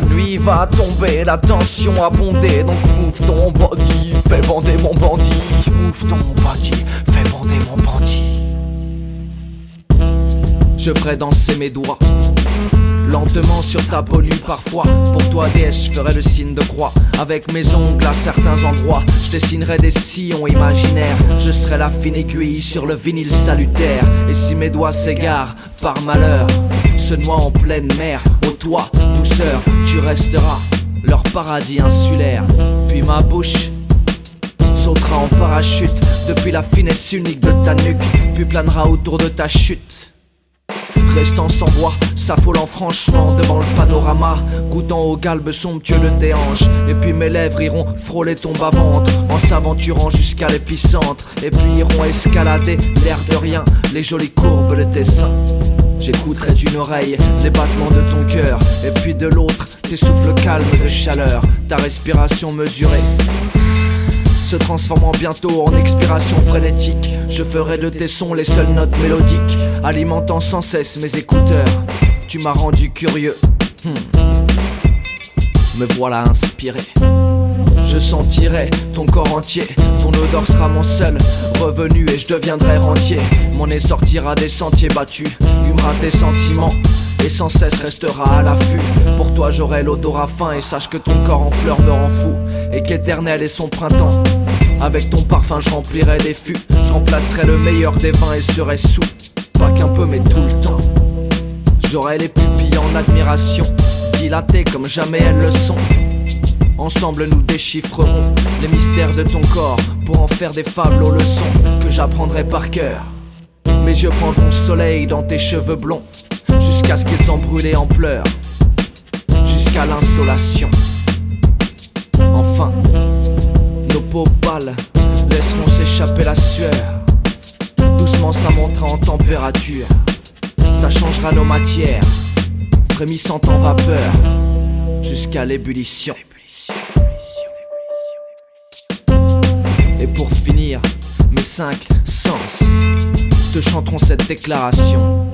La nuit va tomber, la tension a bondé. Donc move ton body, fais bander mon bandit. Move ton body, fais bander mon bandit. Je ferai danser mes doigts lentement sur ta pollue parfois. Pour toi déesse, je ferai le signe de croix. Avec mes ongles à certains endroits, je dessinerai des sillons imaginaires. Je serai la fine aiguille sur le vinyle salutaire. Et si mes doigts s'égarent, par malheur, se noient en pleine mer. Ô toi, douceur, tu resteras leur paradis insulaire. Puis ma bouche sautera en parachute depuis la finesse unique de ta nuque, puis planera autour de ta chute. Restant sans voix, s'affolant franchement devant le panorama, goûtant au galbe somptueux le déhanche. Et puis mes lèvres iront frôler ton bas-ventre en s'aventurant jusqu'à l'épicentre. Et puis iront escalader, l'air de rien, les jolies courbes de tes seins. J'écouterai d'une oreille les battements de ton cœur, et puis de l'autre tes souffles calmes de chaleur. Ta respiration mesurée se transformant bientôt en expiration frénétique. Je ferai de tes sons les seules notes mélodiques, alimentant sans cesse mes écouteurs. Tu m'as rendu curieux, me voilà inspiré. Je sentirai ton corps entier, ton odeur sera mon seul revenu et je deviendrai rentier. Mon nez sortira des sentiers battus, humera tes sentiments et sans cesse restera à l'affût. Pour toi j'aurai l'odorat fin et sache que ton corps en fleurs me rend fou. Et qu'éternel est son printemps, avec ton parfum je remplirai des fûts. Je remplacerai le meilleur des vins et serai sous, pas qu'un peu mais tout le temps. J'aurai les pupilles en admiration, dilatées comme jamais elles le sont. Ensemble nous déchiffrerons les mystères de ton corps pour en faire des fables aux leçons que j'apprendrai par cœur. Mes yeux prendront soleil dans tes cheveux blonds jusqu'à ce qu'ils en brûlent en pleurs, jusqu'à l'insolation. Enfin, nos peaux pâles laisseront s'échapper la sueur. Doucement ça montera en température, ça changera nos matières, frémissant en vapeur jusqu'à l'ébullition. Et pour finir, mes cinq sens te chanteront cette déclaration.